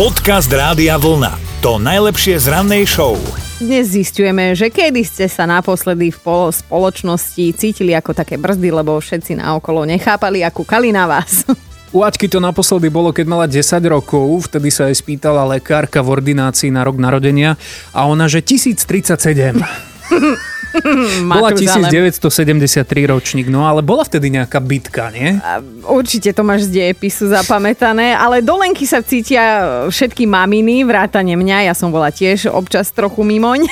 Podcast Rádia Vlna. To najlepšie z rannej show. Dnes zisťujeme, že kedy ste sa naposledy v spoločnosti cítili ako také brzdy, lebo všetci naokolo nechápali a kúkali na vás. U Aťky to naposledy bolo, keď mala 10 rokov, vtedy sa jej spýtala lekárka v ordinácii na rok narodenia a ona, že 1037. Bola 1973 ročník, no ale bola vtedy nejaká bitka, nie? Určite to máš z dejepisu zapamätané, ale dolenky sa cítia všetky maminy, vrátane mňa, ja som bola tiež občas trochu mimoň.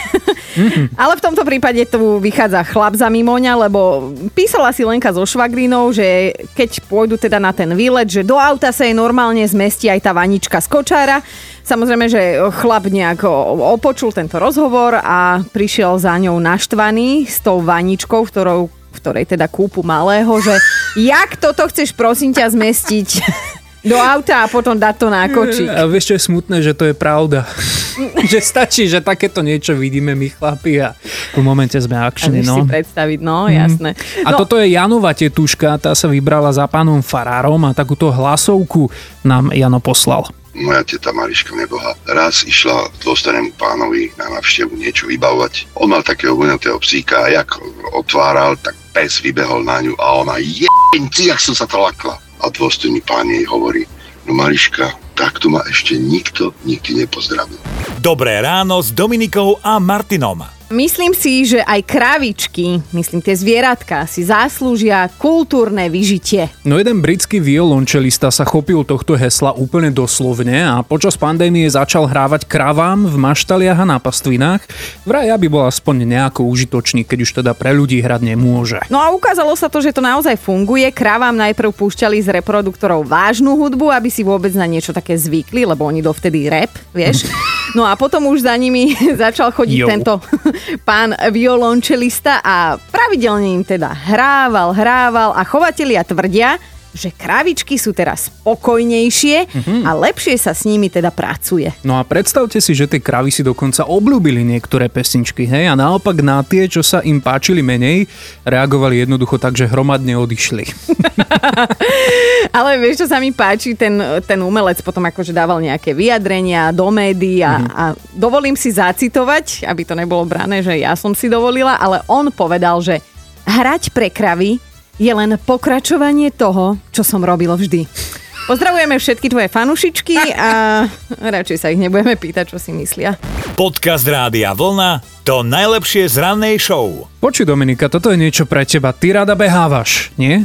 Ale v tomto prípade tu vychádza chlap za mimoňa, lebo písala si Lenka so švagrinou, že keď pôjdu teda na ten výlet, že do auta sa jej normálne zmestí aj tá vanička z kočára. Samozrejme, že chlap nejak opočul tento rozhovor a prišiel za ňou naštvaný s tou vaničkou, v ktorej teda kúpu malého, že jak toto chceš, prosím ťa, zmestiť do auta a potom dať to na kočík. A vieš, čo je smutné, že to je pravda. Že stačí, že takéto niečo vidíme my chlapi a v momente sme akční. A vieš si predstaviť, jasné. A toto je Janova tetuška, tá sa vybrala za pánom farárom a takúto hlasovku nám Jano poslal. Moja teta Mariška neboha raz išla dôstanému pánovi na návštevu niečo vybavovať. On mal takého voňatého psíka a jak otváral, tak pes vybehol na ňu a ona jebenci, jak som sa tolakla. A dôstojný pán jej hovorí, no Mariška, takto ma ešte nikto nikdy nepozdravil. Dobré ráno s Dominikou a Martinom. Myslím si, že aj krávičky, tie zvieratka, si zaslúžia kultúrne vyžitie. No jeden britský violončelista sa chopil tohto hesla úplne doslovne a počas pandémie začal hrávať kravám v maštaliach a na pastvinách. Vraj, aby bol aspoň nejako užitočný, keď už teda pre ľudí hrať nemôže. No a ukázalo sa to, že to naozaj funguje. Kravám najprv púšťali z reproduktorov vážnu hudbu, aby si vôbec na niečo také zvykli, lebo oni dovtedy rap, vieš. No a potom už za nimi začal chodiť tento pán violončelista a pravidelne im teda hrával a chovatelia tvrdia, že krávičky sú teraz spokojnejšie a lepšie sa s nimi teda pracuje. No a predstavte si, že tie kravy si dokonca obľúbili niektoré pesničky, hej? A naopak na tie, čo sa im páčili menej, reagovali jednoducho tak, že hromadne odišli. Ale vieš, čo sa mi páči, ten umelec potom akože dával nejaké vyjadrenia do médií a dovolím si zacitovať, aby to nebolo brané, že ja som si dovolila, ale on povedal, že hrať pre kravy je len pokračovanie toho, čo som robil vždy. Pozdravujeme všetky tvoje fanúšičky a radšej sa ich nebudeme pýtať, čo si myslia. Podcast Rádia Vlna, to najlepšie z rannej show. Počuj Dominika, toto je niečo pre teba. Ty rada behávaš, nie?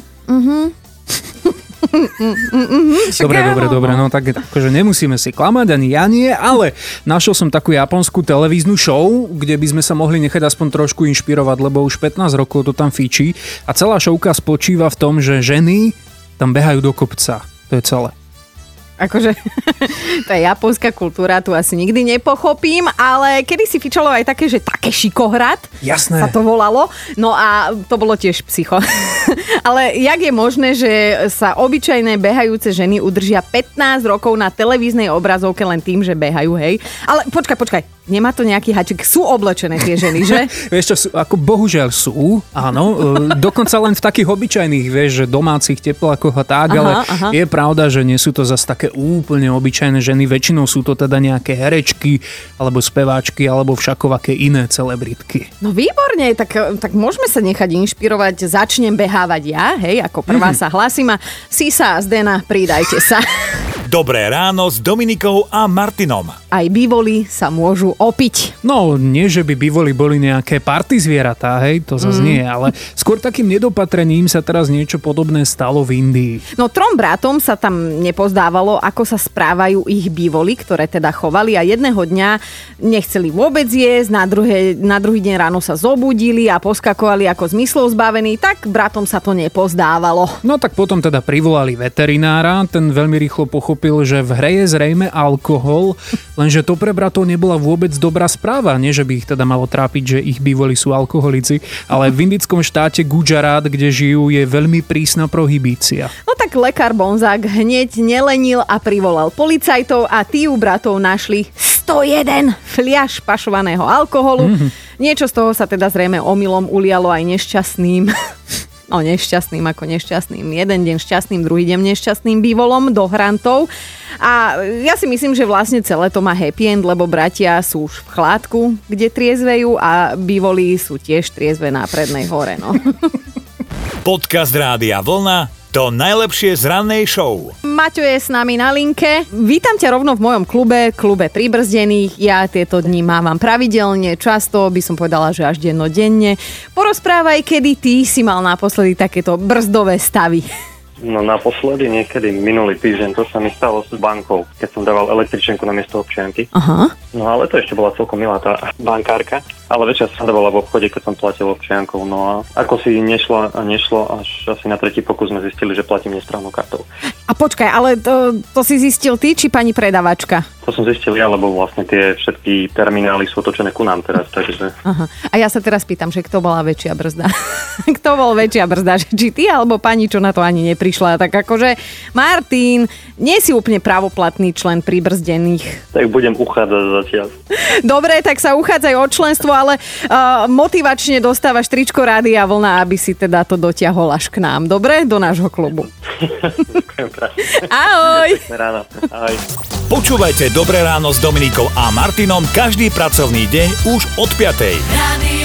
Dobre, no tak akože nemusíme si klamať, ani ja nie, ale našiel som takú japonskú televíznu show, kde by sme sa mohli nechať aspoň trošku inšpirovať, lebo už 15 rokov to tam fíči a celá showka spočíva v tom, že ženy tam behajú do kopca, to je celé. Akože tá japonská kultúra tu asi nikdy nepochopím, ale kedysi fičalo aj také, že Šikohrad. Jasné. Sa to volalo. No a to bolo tiež psycho. Ale jak je možné, že sa obyčajné behajúce ženy udržia 15 rokov na televíznej obrazovke len tým, že behajú, hej? Ale počkaj. Nemá to nejaký háčik. Sú oblečené tie ženy, že? Vieš čo, ako bohužiaľ sú, áno. Dokonca len v takých obyčajných, vieš, že domácich teplákoch a tak, ale je pravda, že nie sú to zase také úplne obyčajné ženy. Väčšinou sú to teda nejaké herečky, alebo speváčky, alebo všakovaké iné celebritky. No výborne, tak môžeme sa nechať inšpirovať. Začnem behávať ja, hej, ako prvá sa hlasím a Sisa a Zdena, pridajte sa. Dobré ráno s Dominikou a Martinom. Aj bývoli sa môžu opiť. No, nie, že by bývoli boli nejaké party zvieratá, hej, to zase nie, ale skôr takým nedopatrením sa teraz niečo podobné stalo v Indii. No, trom bratom sa tam nepozdávalo, ako sa správajú ich bývoli, ktoré teda chovali a jedného dňa nechceli vôbec jesť, na druhý deň ráno sa zobudili a poskakovali ako zmyslov zbavení, tak bratom sa to nepozdávalo. No, tak potom teda privolali veterinára, ten veľmi rýchlo pochopil, že v hre je zrejme alkohol, lenže to pre bratov nebola vôbec dobrá správa. Nie, že by ich teda malo trápiť, že ich bývali sú alkoholici, ale v indickom štáte Gujarat, kde žijú, je veľmi prísna prohibícia. No tak lekár Bonzák hneď nelenil a privolal policajtov a tí u bratov našli 101 fliaš pašovaného alkoholu. Niečo z toho sa teda zrejme omylom ulialo aj nešťastným. o nešťastným ako nešťastným. Jeden deň šťastným, druhý deň nešťastným bývolom do hrantov. A ja si myslím, že vlastne celé to má happy end, lebo bratia sú už v chládku, kde triezvejú a bývolí sú tiež triezve na prednej hore. No. Podcast Rádia Vlna. To najlepšie z rannej show. Maťo je s nami na linke. Vítam ťa rovno v mojom klube Príbrzdených. Ja tieto dni mávam pravidelne, často by som povedala, že až dennodenne. Porozprávaj, kedy ty si mal naposledy takéto brzdové stavy. No naposledy niekedy minulý týždeň, to sa mi stalo s bankou, keď som dával električenku na miesto občianky. Aha. No ale to ešte bola celkom milá tá bankárka. Ale väčšia sa dávala v obchode, keď som platil občiankou. No a ako si nešlo, až asi na tretí pokus sme zistili, že platím nesprávnou kartou. A počkaj, ale to si zistil ty, či pani predavačka? To som zistil ja, lebo vlastne tie všetky terminály sú otočené ku nám teraz, takže... Aha. A ja sa teraz pýtam, že kto bola väčšia brzda? Kto bol väčšia brzda? Či ty, alebo pani, čo na to ani neprišla? Tak akože, Martin, nie si úplne právoplatný člen Príbrzdených. Tak budem uchádzať zatiaľ. Dobre, tak sa uchádzaj o členstvo, ale motivačne dostávaš tričko Rádia Vlna, aby si teda to dotiahol až k nám, dobre? Do nášho klubu. Ahoj! Ahoj! Počúvajte Dobré ráno s Dominikou a Martinom každý pracovný deň už od 5:00.